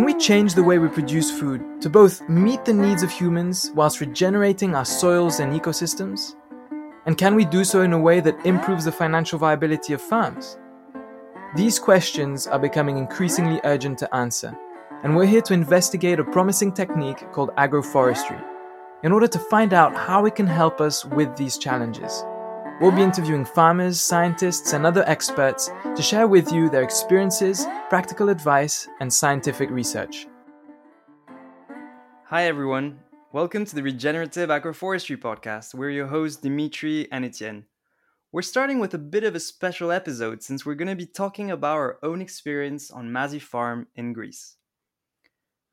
Can we change the way we produce food to both meet the needs of humans whilst regenerating our soils and ecosystems? And can we do so in a way that improves the financial viability of farms? These questions are becoming increasingly urgent to answer, and we're here to investigate a promising technique called agroforestry in order to find out how it can help us with these challenges. We'll be interviewing farmers, scientists, and other experts to share with you their experiences, practical advice, and scientific research. Hi everyone, welcome to the Regenerative Agroforestry Podcast. We're your hosts Dimitri and Etienne. We're starting with a bit of a special episode since we're going to be talking about our own experience on Mazi Farm in Greece.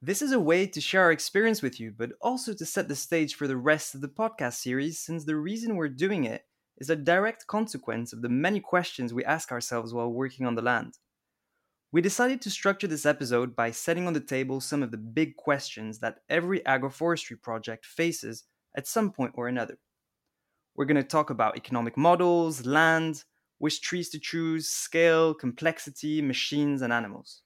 This is a way to share our experience with you, but also to set the stage for the rest of the podcast series, since the reason we're doing it is a direct consequence of the many questions we ask ourselves while working on the land. We decided to structure this episode by setting on the table some of the big questions that every agroforestry project faces at some point or another. We're going to talk about economic models, land, which trees to choose, scale, complexity, machines, and animals.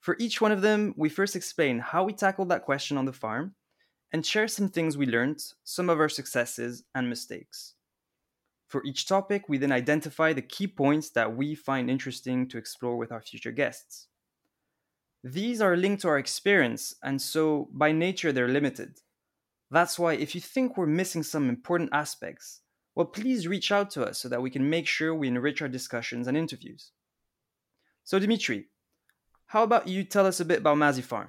For each one of them, we first explain how we tackled that question on the farm and share some things we learned, some of our successes and mistakes. For each topic, we then identify the key points that we find interesting to explore with our future guests. These are linked to our experience, and so by nature they're limited. That's why if you think we're missing some important aspects, well, please reach out to us so that we can make sure we enrich our discussions and interviews. So Dimitri, how about you tell us a bit about Mazi Farm?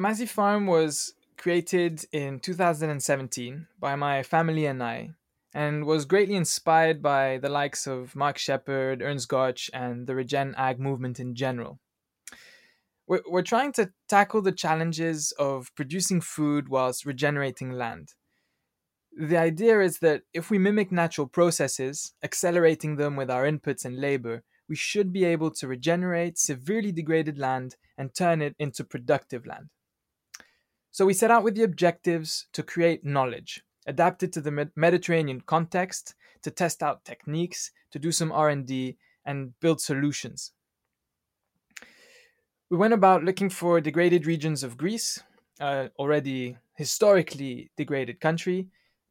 Mazi Farm was created in 2017 by my family and I, and was greatly inspired by the likes of Mark Shepard, Ernst Gotch, and the Regen Ag movement in general. We're trying to tackle the challenges of producing food whilst regenerating land. The idea is that if we mimic natural processes, accelerating them with our inputs and labor, we should be able to regenerate severely degraded land and turn it into productive land. So we set out with the objectives to create knowledge, adapted to the Mediterranean context, to test out techniques, to do some R&D, and build solutions. We went about looking for degraded regions of Greece, already historically degraded country,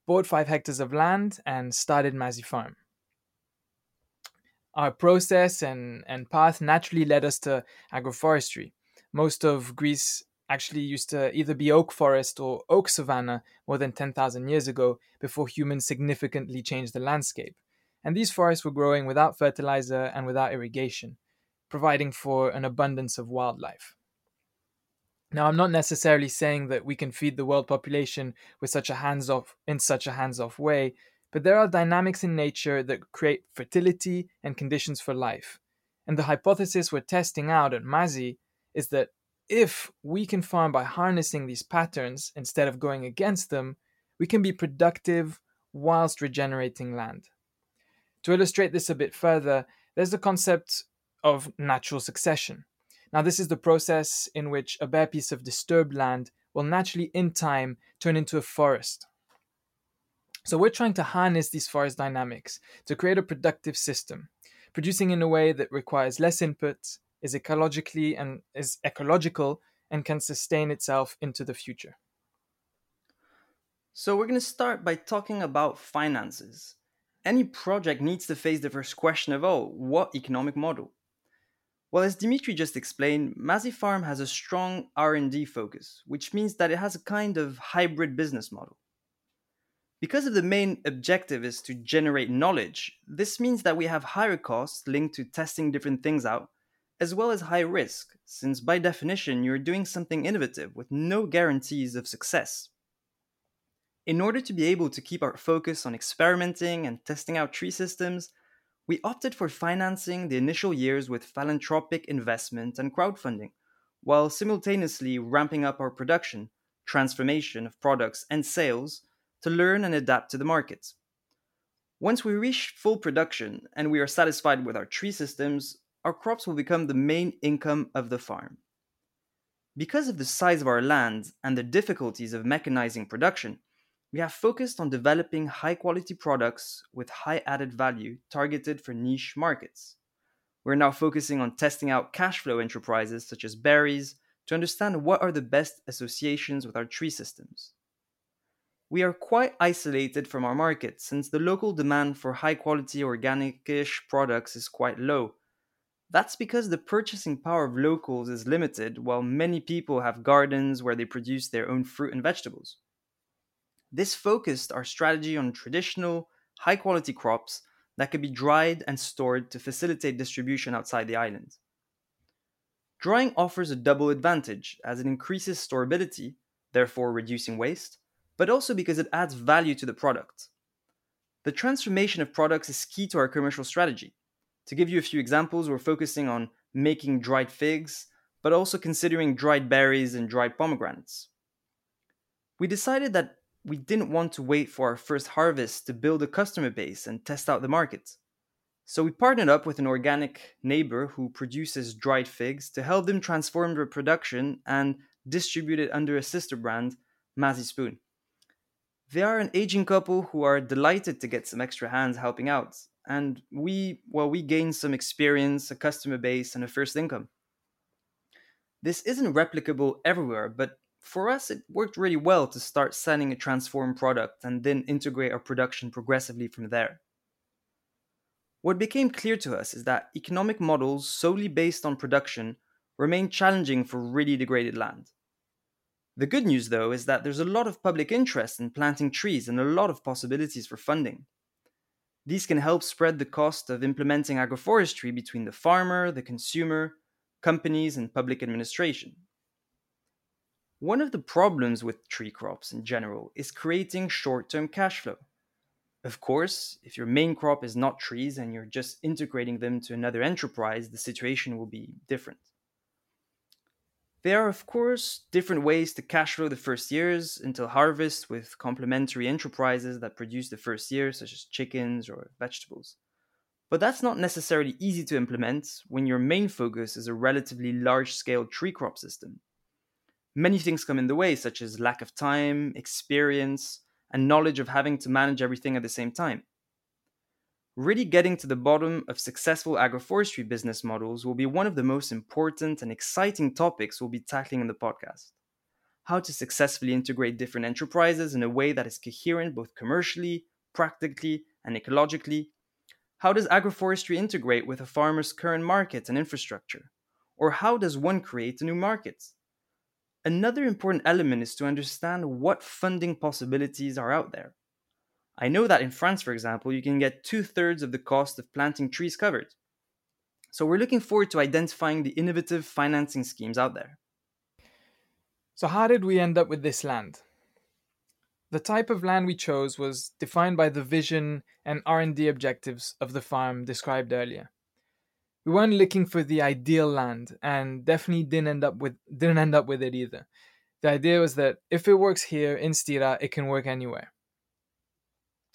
bought 5 hectares of land and started Mazi Farm. Our process and path naturally led us to agroforestry. Most of Greece actually used to either be oak forest or oak savanna more than 10,000 years ago before humans significantly changed the landscape. And these forests were growing without fertilizer and without irrigation, providing for an abundance of wildlife. Now, I'm not necessarily saying that we can feed the world population with such a hands-off way, but there are dynamics in nature that create fertility and conditions for life. And the hypothesis we're testing out at Mazi is that if we can farm by harnessing these patterns instead of going against them, we can be productive whilst regenerating land. To illustrate this a bit further, there's the concept of natural succession. Now, this is the process in which a bare piece of disturbed land will naturally, in time, turn into a forest. So we're trying to harness these forest dynamics to create a productive system, producing in a way that requires less input, is ecological, and can sustain itself into the future. So we're going to start by talking about finances. Any project needs to face the first question of, what economic model? Well, as Dimitri just explained, Mazi Farm has a strong R&D focus, which means that it has a kind of hybrid business model. Because of the main objective is to generate knowledge, this means that we have higher costs linked to testing different things out, as well as high risk, since by definition you're doing something innovative with no guarantees of success. In order to be able to keep our focus on experimenting and testing out tree systems, we opted for financing the initial years with philanthropic investment and crowdfunding, while simultaneously ramping up our production, transformation of products and sales to learn and adapt to the market. Once we reach full production and we are satisfied with our tree systems, our crops will become the main income of the farm. Because of the size of our land and the difficulties of mechanizing production, we have focused on developing high-quality products with high added value targeted for niche markets. We're now focusing on testing out cash flow enterprises such as berries to understand what are the best associations with our tree systems. We are quite isolated from our market since the local demand for high-quality organic-ish products is quite low. That's because the purchasing power of locals is limited, while many people have gardens where they produce their own fruit and vegetables. This focused our strategy on traditional, high-quality crops that could be dried and stored to facilitate distribution outside the island. Drying offers a double advantage, as it increases storability, therefore reducing waste, but also because it adds value to the product. The transformation of products is key to our commercial strategy. To give you a few examples, we're focusing on making dried figs, but also considering dried berries and dried pomegranates. We decided that we didn't want to wait for our first harvest to build a customer base and test out the market. So we partnered up with an organic neighbor who produces dried figs to help them transform their production and distribute it under a sister brand, Mazi Spoon. They are an aging couple who are delighted to get some extra hands helping out. And we gain some experience, a customer base, and a first income. This isn't replicable everywhere, but for us, it worked really well to start selling a transformed product and then integrate our production progressively from there. What became clear to us is that economic models solely based on production remain challenging for really degraded land. The good news, though, is that there's a lot of public interest in planting trees and a lot of possibilities for funding. These can help spread the cost of implementing agroforestry between the farmer, the consumer, companies, and public administration. One of the problems with tree crops in general is creating short-term cash flow. Of course, if your main crop is not trees and you're just integrating them to another enterprise, the situation will be different. There are, of course, different ways to cash flow the first years until harvest with complementary enterprises that produce the first year, such as chickens or vegetables. But that's not necessarily easy to implement when your main focus is a relatively large-scale tree crop system. Many things come in the way, such as lack of time, experience, and knowledge of having to manage everything at the same time. Really getting to the bottom of successful agroforestry business models will be one of the most important and exciting topics we'll be tackling in the podcast. How to successfully integrate different enterprises in a way that is coherent both commercially, practically, and ecologically. How does agroforestry integrate with a farmer's current market and infrastructure? Or how does one create a new market? Another important element is to understand what funding possibilities are out there. I know that in France, for example, you can get 2/3 of the cost of planting trees covered. So we're looking forward to identifying the innovative financing schemes out there. So how did we end up with this land? The type of land we chose was defined by the vision and R&D objectives of the farm described earlier. We weren't looking for the ideal land and definitely didn't end up with it either. The idea was that if it works here in Styra, it can work anywhere.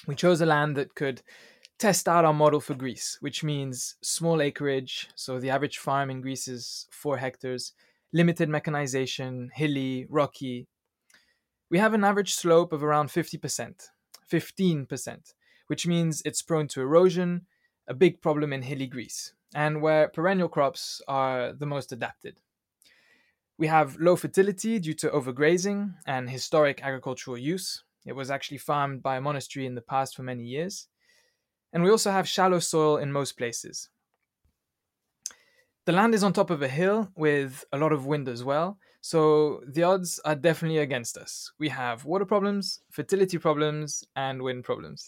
We chose a land that could test out our model for Greece, which means small acreage, so the average farm in Greece is 4 hectares, limited mechanization, hilly, rocky. We have an average slope of around 15%, which means it's prone to erosion, a big problem in hilly Greece, and where perennial crops are the most adapted. We have low fertility due to overgrazing and historic agricultural use. It was actually farmed by a monastery in the past for many years. And we also have shallow soil in most places. The land is on top of a hill with a lot of wind as well, so the odds are definitely against us. We have water problems, fertility problems, and wind problems.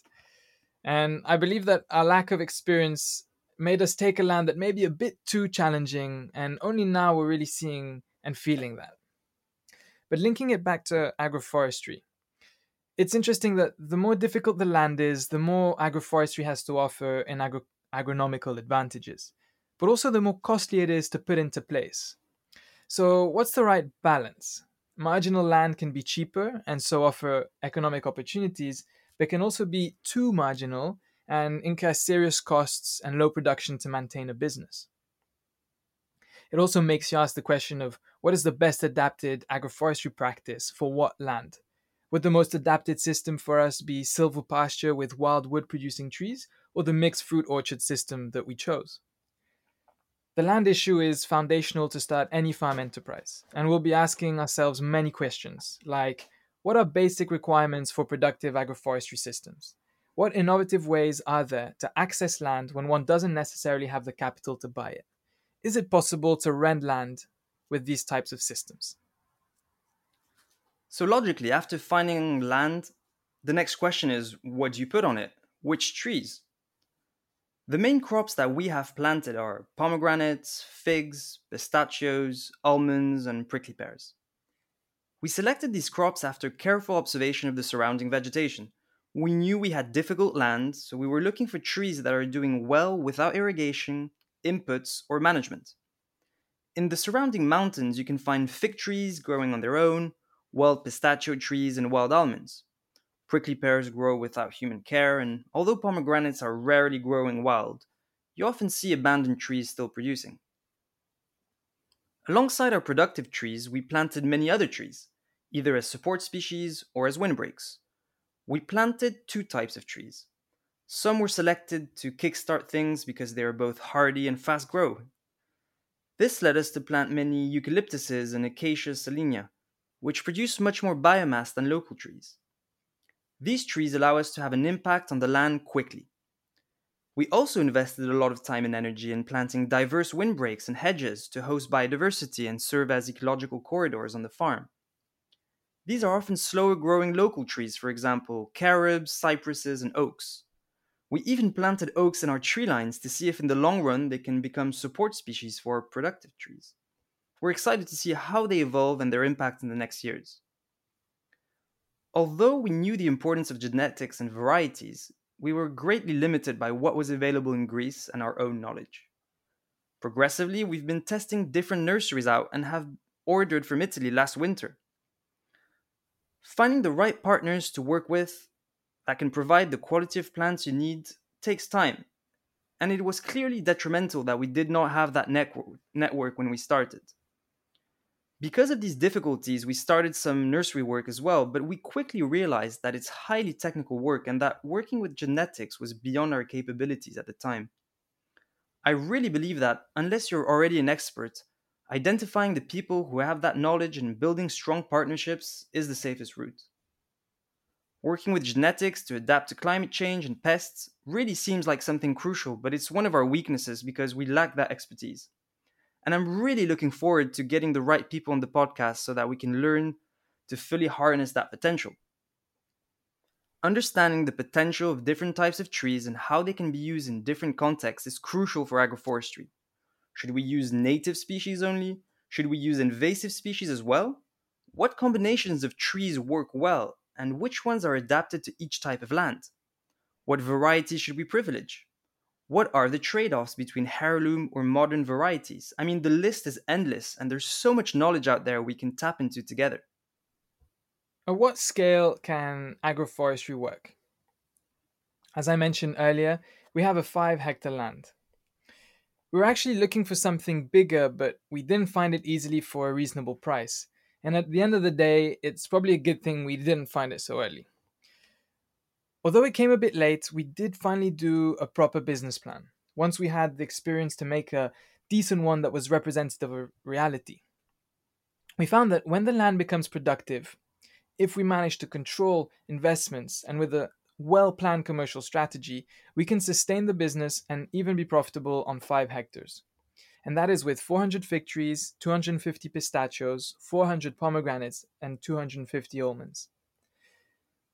And I believe that our lack of experience made us take a land that may be a bit too challenging, and only now we're really seeing and feeling that. But linking it back to agroforestry, it's interesting that the more difficult the land is, the more agroforestry has to offer in agronomical advantages, but also the more costly it is to put into place. So what's the right balance? Marginal land can be cheaper and so offer economic opportunities, but can also be too marginal and incur serious costs and low production to maintain a business. It also makes you ask the question of what is the best adapted agroforestry practice for what land? Would the most adapted system for us be silvopasture with wild wood-producing trees or the mixed fruit orchard system that we chose? The land issue is foundational to start any farm enterprise, and we'll be asking ourselves many questions, like what are basic requirements for productive agroforestry systems? What innovative ways are there to access land when one doesn't necessarily have the capital to buy it? Is it possible to rent land with these types of systems? So logically, after finding land, the next question is, what do you put on it? Which trees? The main crops that we have planted are pomegranates, figs, pistachios, almonds, and prickly pears. We selected these crops after careful observation of the surrounding vegetation. We knew we had difficult land, so we were looking for trees that are doing well without irrigation, inputs, or management. In the surrounding mountains, you can find fig trees growing on their own, wild pistachio trees, and wild almonds. Prickly pears grow without human care, and although pomegranates are rarely growing wild, you often see abandoned trees still producing. Alongside our productive trees, we planted many other trees, either as support species or as windbreaks. We planted two types of trees. Some were selected to kickstart things because they are both hardy and fast-growing. This led us to plant many eucalyptuses and Acacia salinea, which produce much more biomass than local trees. These trees allow us to have an impact on the land quickly. We also invested a lot of time and energy in planting diverse windbreaks and hedges to host biodiversity and serve as ecological corridors on the farm. These are often slower-growing local trees, for example, carobs, cypresses, and oaks. We even planted oaks in our tree lines to see if in the long run they can become support species for productive trees. We're excited to see how they evolve and their impact in the next years. Although we knew the importance of genetics and varieties, we were greatly limited by what was available in Greece and our own knowledge. Progressively, we've been testing different nurseries out and have ordered from Italy last winter. Finding the right partners to work with that can provide the quality of plants you need takes time, and it was clearly detrimental that we did not have that network when we started. Because of these difficulties, we started some nursery work as well, but we quickly realized that it's highly technical work and that working with genetics was beyond our capabilities at the time. I really believe that, unless you're already an expert, identifying the people who have that knowledge and building strong partnerships is the safest route. Working with genetics to adapt to climate change and pests really seems like something crucial, but it's one of our weaknesses because we lack that expertise. And I'm really looking forward to getting the right people on the podcast so that we can learn to fully harness that potential. Understanding the potential of different types of trees and how they can be used in different contexts is crucial for agroforestry. Should we use native species only? Should we use invasive species as well? What combinations of trees work well, and which ones are adapted to each type of land? What varieties should we privilege? What are the trade-offs between heirloom or modern varieties? I mean, the list is endless, and there's so much knowledge out there we can tap into together. At what scale can agroforestry work? As I mentioned earlier, we have a 5-hectare land. We were actually looking for something bigger, but we didn't find it easily for a reasonable price. And at the end of the day, it's probably a good thing we didn't find it so early. Although it came a bit late, we did finally do a proper business plan, once we had the experience to make a decent one that was representative of reality. We found that when the land becomes productive, if we manage to control investments and with a well-planned commercial strategy, we can sustain the business and even be profitable on 5 hectares. And that is with 400 fig trees, 250 pistachios, 400 pomegranates, and 250 almonds.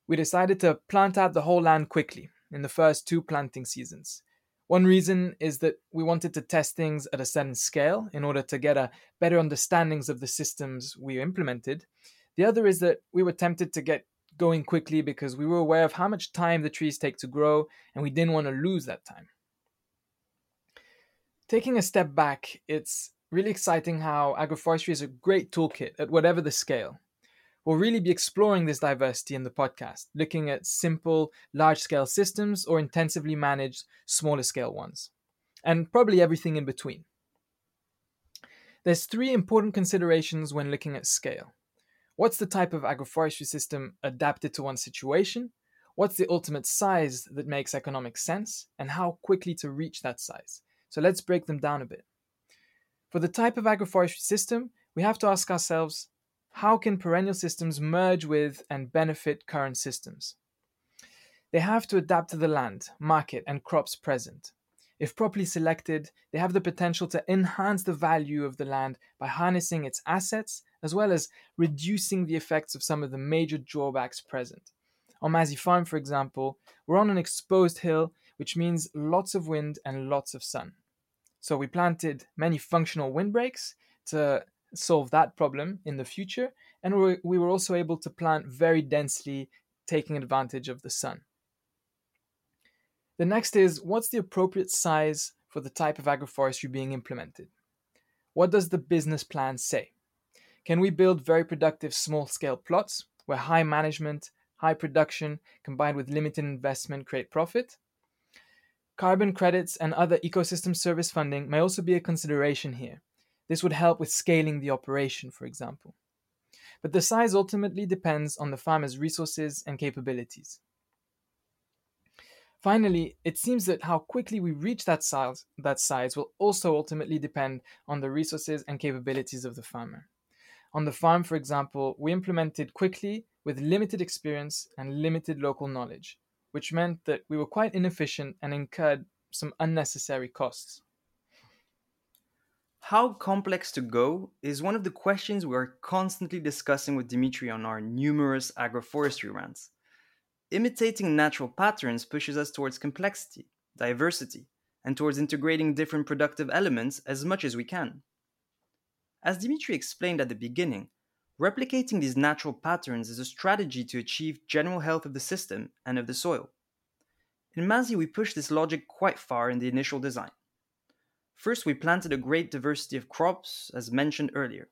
We decided to plant out the whole land quickly in the first 2 planting seasons. One reason is that we wanted to test things at a certain scale in order to get a better understanding of the systems we implemented. The other is that we were tempted to get going quickly because we were aware of how much time the trees take to grow, and we didn't want to lose that time. Taking a step back, it's really exciting how agroforestry is a great toolkit at whatever the scale. We'll really be exploring this diversity in the podcast, looking at simple, large-scale systems or intensively managed, smaller-scale ones, and probably everything in between. There's 3 important considerations when looking at scale. What's the type of agroforestry system adapted to one situation? What's the ultimate size that makes economic sense? And how quickly to reach that size? So let's break them down a bit. For the type of agroforestry system, we have to ask ourselves, how can perennial systems merge with and benefit current systems? They have to adapt to the land, market, and crops present. If properly selected, they have the potential to enhance the value of the land by harnessing its assets, as well as reducing the effects of some of the major drawbacks present. On Mazi Farm, for example, we're on an exposed hill, which means lots of wind and lots of sun. So we planted many functional windbreaks to solve that problem in the future, and we were also able to plant very densely, taking advantage of the sun. The next is, what's the appropriate size for the type of agroforestry being implemented? What does the business plan say? Can we build very productive small-scale plots where high management, high production, combined with limited investment create profit? Carbon credits and other ecosystem service funding may also be a consideration here. This would help with scaling the operation, for example. But the size ultimately depends on the farmer's resources and capabilities. Finally, it seems that how quickly we reach that size will also ultimately depend on the resources and capabilities of the farmer. On the farm, for example, we implemented quickly with limited experience and limited local knowledge, which meant that we were quite inefficient and incurred some unnecessary costs. How complex to go is one of the questions we are constantly discussing with Dimitri on our numerous agroforestry rants. Imitating natural patterns pushes us towards complexity, diversity, and towards integrating different productive elements as much as we can. As Dimitri explained at the beginning, replicating these natural patterns is a strategy to achieve general health of the system and of the soil. In Mazi, we pushed this logic quite far in the initial design. First, we planted a great diversity of crops, as mentioned earlier.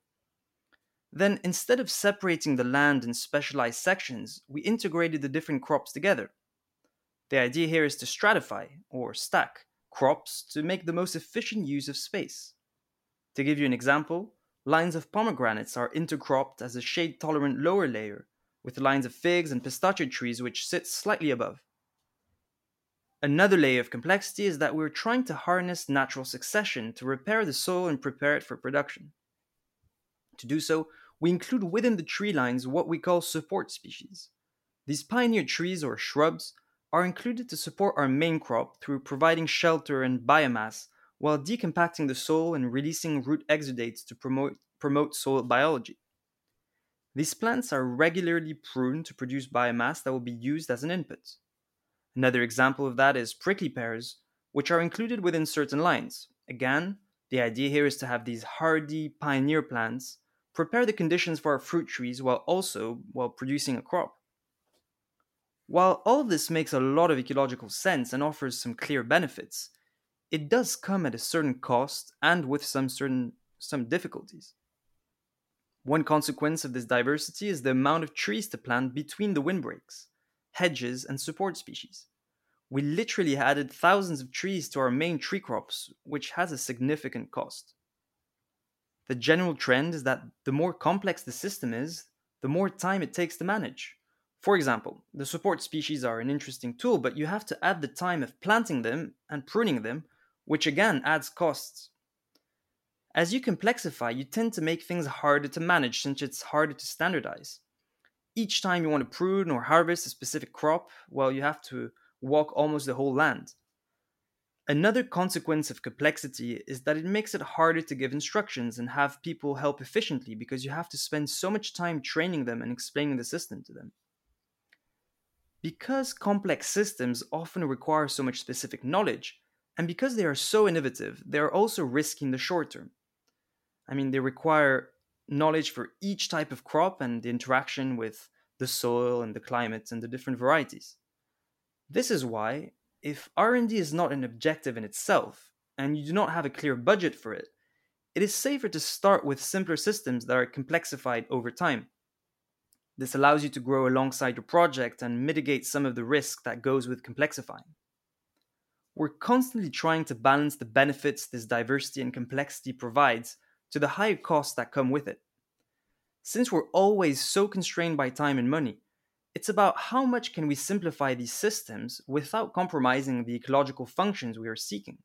Then, instead of separating the land in specialized sections, we integrated the different crops together. The idea here is to stratify, or stack, crops to make the most efficient use of space. To give you an example, lines of pomegranates are intercropped as a shade-tolerant lower layer, with lines of figs and pistachio trees which sit slightly above. Another layer of complexity is that we're trying to harness natural succession to repair the soil and prepare it for production. To do so, we include within the tree lines what we call support species. These pioneer trees or shrubs are included to support our main crop through providing shelter and biomass while decompacting the soil and releasing root exudates to promote soil biology. These plants are regularly pruned to produce biomass that will be used as an input. Another example of that is prickly pears, which are included within certain lines. Again, the idea here is to have these hardy pioneer plants prepare the conditions for our fruit trees while producing a crop. While all of this makes a lot of ecological sense and offers some clear benefits, it does come at a certain cost and with some difficulties. One consequence of this diversity is the amount of trees to plant between the windbreaks, hedges, and support species. We literally added thousands of trees to our main tree crops, which has a significant cost. The general trend is that the more complex the system is, the more time it takes to manage. For example, the support species are an interesting tool, but you have to add the time of planting them and pruning them, which again adds costs. As you complexify, you tend to make things harder to manage since it's harder to standardize. Each time you want to prune or harvest a specific crop, well, you have to walk almost the whole land. Another consequence of complexity is that it makes it harder to give instructions and have people help efficiently because you have to spend so much time training them and explaining the system to them. Because complex systems often require so much specific knowledge, and because they are so innovative, they are also risky in the short term. I mean, they require knowledge for each type of crop and the interaction with the soil and the climate and the different varieties. This is why, if R&D is not an objective in itself, and you do not have a clear budget for it, it is safer to start with simpler systems that are complexified over time. This allows you to grow alongside your project and mitigate some of the risk that goes with complexifying. We're constantly trying to balance the benefits this diversity and complexity provides to the higher costs that come with it. Since we're always so constrained by time and money, it's about how much can we simplify these systems without compromising the ecological functions we are seeking.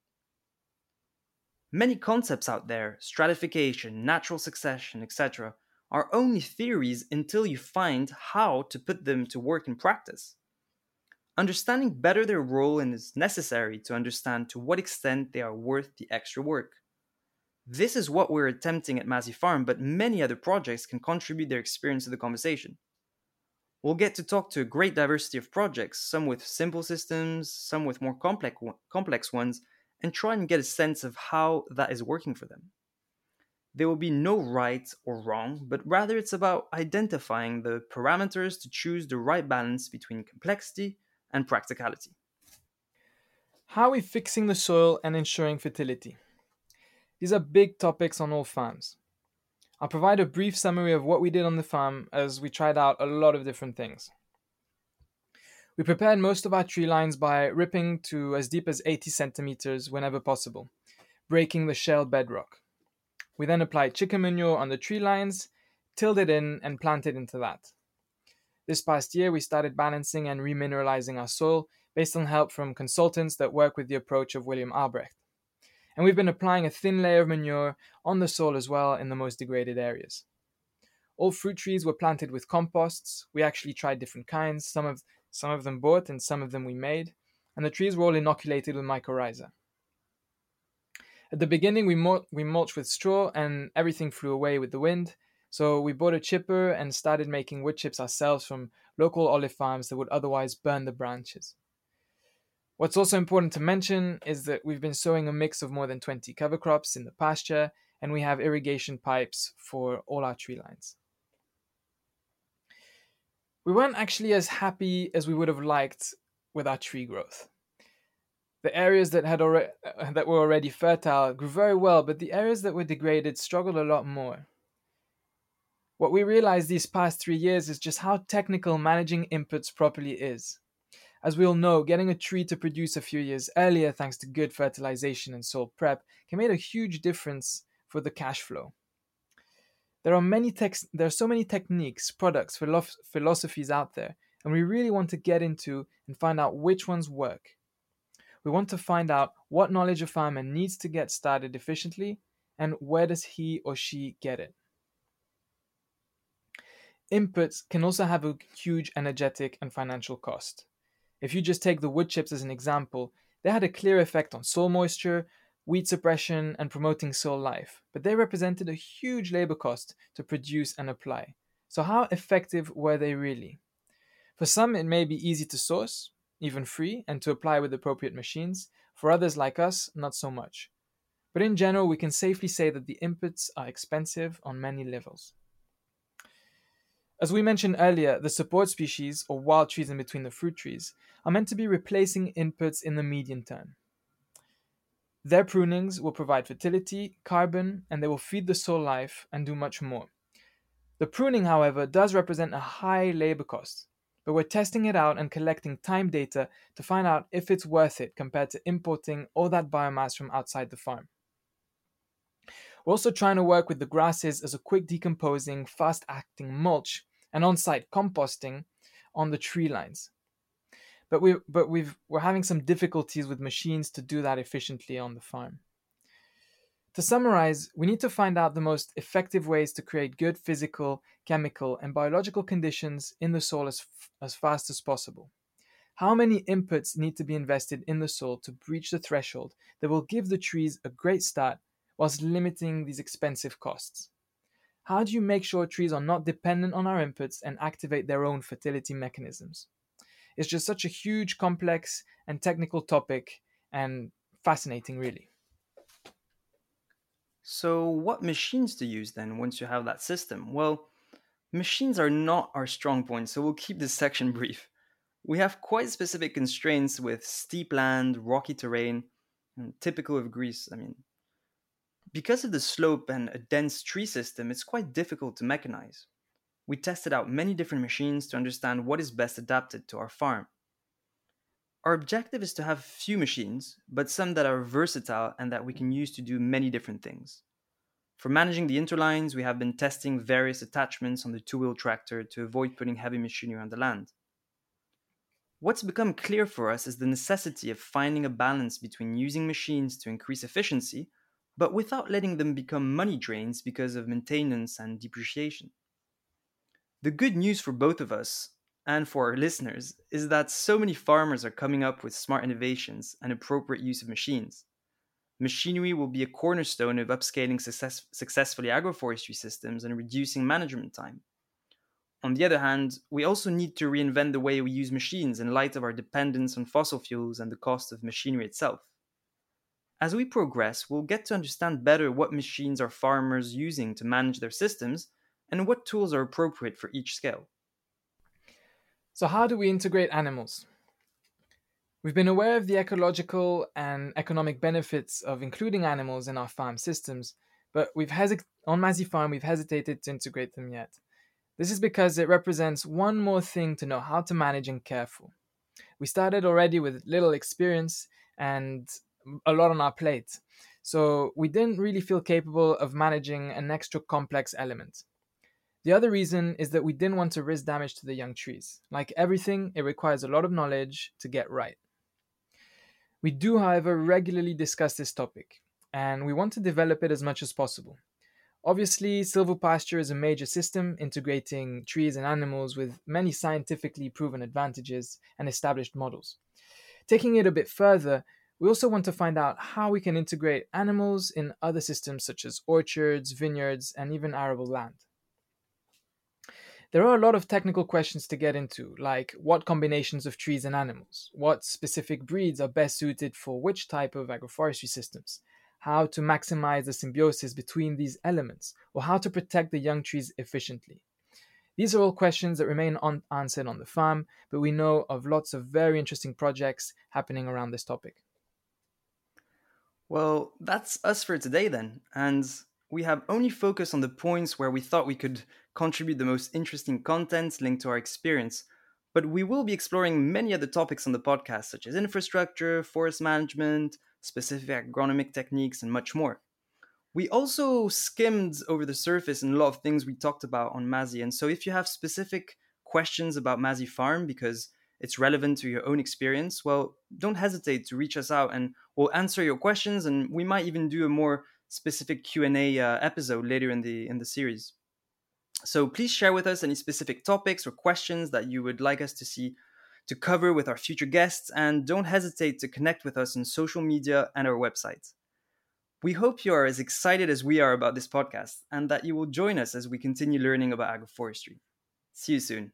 Many concepts out there, stratification, natural succession, etc., are only theories until you find how to put them to work in practice. Understanding better their role is necessary to understand to what extent they are worth the extra work. This is what we're attempting at Mazi Farm, but many other projects can contribute their experience to the conversation. We'll get to talk to a great diversity of projects, some with simple systems, some with more complex ones, and try and get a sense of how that is working for them. There will be no right or wrong, but rather it's about identifying the parameters to choose the right balance between complexity and practicality. How are we fixing the soil and ensuring fertility? These are big topics on all farms. I'll provide a brief summary of what we did on the farm as we tried out a lot of different things. We prepared most of our tree lines by ripping to as deep as 80 centimeters whenever possible, breaking the shale bedrock. We then applied chicken manure on the tree lines, tilled it in, and planted into that. This past year, we started balancing and remineralizing our soil based on help from consultants that work with the approach of William Albrecht. And we've been applying a thin layer of manure on the soil as well in the most degraded areas. All fruit trees were planted with composts. We actually tried different kinds, some of them bought and some of them we made, and the trees were all inoculated with mycorrhiza. At the beginning, we mulched with straw and everything flew away with the wind, so we bought a chipper and started making wood chips ourselves from local olive farms that would otherwise burn the branches. What's also important to mention is that we've been sowing a mix of more than 20 cover crops in the pasture, and we have irrigation pipes for all our tree lines. We weren't actually as happy as we would have liked with our tree growth. The areas that were already fertile grew very well, but the areas that were degraded struggled a lot more. What we realized these past 3 years is just how technical managing inputs properly is. As we all know, getting a tree to produce a few years earlier thanks to good fertilization and soil prep can make a huge difference for the cash flow. There are so many techniques, products, philosophies out there, and we really want to get into and find out which ones work. We want to find out what knowledge a farmer needs to get started efficiently and where does he or she get it. Inputs can also have a huge energetic and financial cost. If you just take the wood chips as an example, they had a clear effect on soil moisture, weed suppression, and promoting soil life, but they represented a huge labor cost to produce and apply. So how effective were they really? For some, it may be easy to source, even free, and to apply with appropriate machines. For others like us, not so much. But in general, we can safely say that the inputs are expensive on many levels. As we mentioned earlier, the support species, or wild trees in between the fruit trees, are meant to be replacing inputs in the medium term. Their prunings will provide fertility, carbon, and they will feed the soil life and do much more. The pruning, however, does represent a high labor cost, but we're testing it out and collecting time data to find out if it's worth it compared to importing all that biomass from outside the farm. We're also trying to work with the grasses as a quick decomposing, fast-acting mulch and on-site composting on the tree lines. But we're having some difficulties with machines to do that efficiently on the farm. To summarize, we need to find out the most effective ways to create good physical, chemical, and biological conditions in the soil as fast as possible. How many inputs need to be invested in the soil to breach the threshold that will give the trees a great start whilst limiting these expensive costs? How do you make sure trees are not dependent on our inputs and activate their own fertility mechanisms? It's just such a huge, complex, and technical topic, and fascinating, really. So what machines to use then once you have that system? Well, machines are not our strong point, so we'll keep this section brief. We have quite specific constraints with steep land, rocky terrain, and typical of Greece. Because of the slope and a dense tree system, it's quite difficult to mechanize. We tested out many different machines to understand what is best adapted to our farm. Our objective is to have few machines, but some that are versatile and that we can use to do many different things. For managing the interlines, we have been testing various attachments on the two-wheel tractor to avoid putting heavy machinery on the land. What's become clear for us is the necessity of finding a balance between using machines to increase efficiency but without letting them become money drains because of maintenance and depreciation. The good news for both of us and for our listeners is that so many farmers are coming up with smart innovations and appropriate use of machines. Machinery will be a cornerstone of upscaling successfully agroforestry systems and reducing management time. On the other hand, we also need to reinvent the way we use machines in light of our dependence on fossil fuels and the cost of machinery itself. As we progress, we'll get to understand better what machines are farmers using to manage their systems and what tools are appropriate for each scale. So how do we integrate animals? We've been aware of the ecological and economic benefits of including animals in our farm systems, but on Mazi Farm we've hesitated to integrate them yet. This is because it represents one more thing to know how to manage and care for. We started already with little experience and a lot on our plate, so we didn't really feel capable of managing an extra complex element. The other reason is that we didn't want to risk damage to the young trees. Like everything, it requires a lot of knowledge to get right. We do, however, regularly discuss this topic, and we want to develop it as much as possible. Obviously, silvopasture is a major system integrating trees and animals with many scientifically proven advantages and established models. Taking it a bit further, we also want to find out how we can integrate animals in other systems such as orchards, vineyards, and even arable land. There are a lot of technical questions to get into, like what combinations of trees and animals, what specific breeds are best suited for which type of agroforestry systems, how to maximize the symbiosis between these elements, or how to protect the young trees efficiently. These are all questions that remain unanswered on the farm, but we know of lots of very interesting projects happening around this topic. Well, that's us for today then, and we have only focused on the points where we thought we could contribute the most interesting content linked to our experience, but we will be exploring many other topics on the podcast, such as infrastructure, forest management, specific agronomic techniques, and much more. We also skimmed over the surface in a lot of things we talked about on Mazi, and so if you have specific questions about Mazi Farm because it's relevant to your own experience, well, don't hesitate to reach us out and we'll answer your questions, and we might even do a more specific Q&A episode later in the series. So please share with us any specific topics or questions that you would like us to cover with our future guests, and don't hesitate to connect with us on social media and our website. We hope you are as excited as we are about this podcast and that you will join us as we continue learning about agroforestry. See you soon.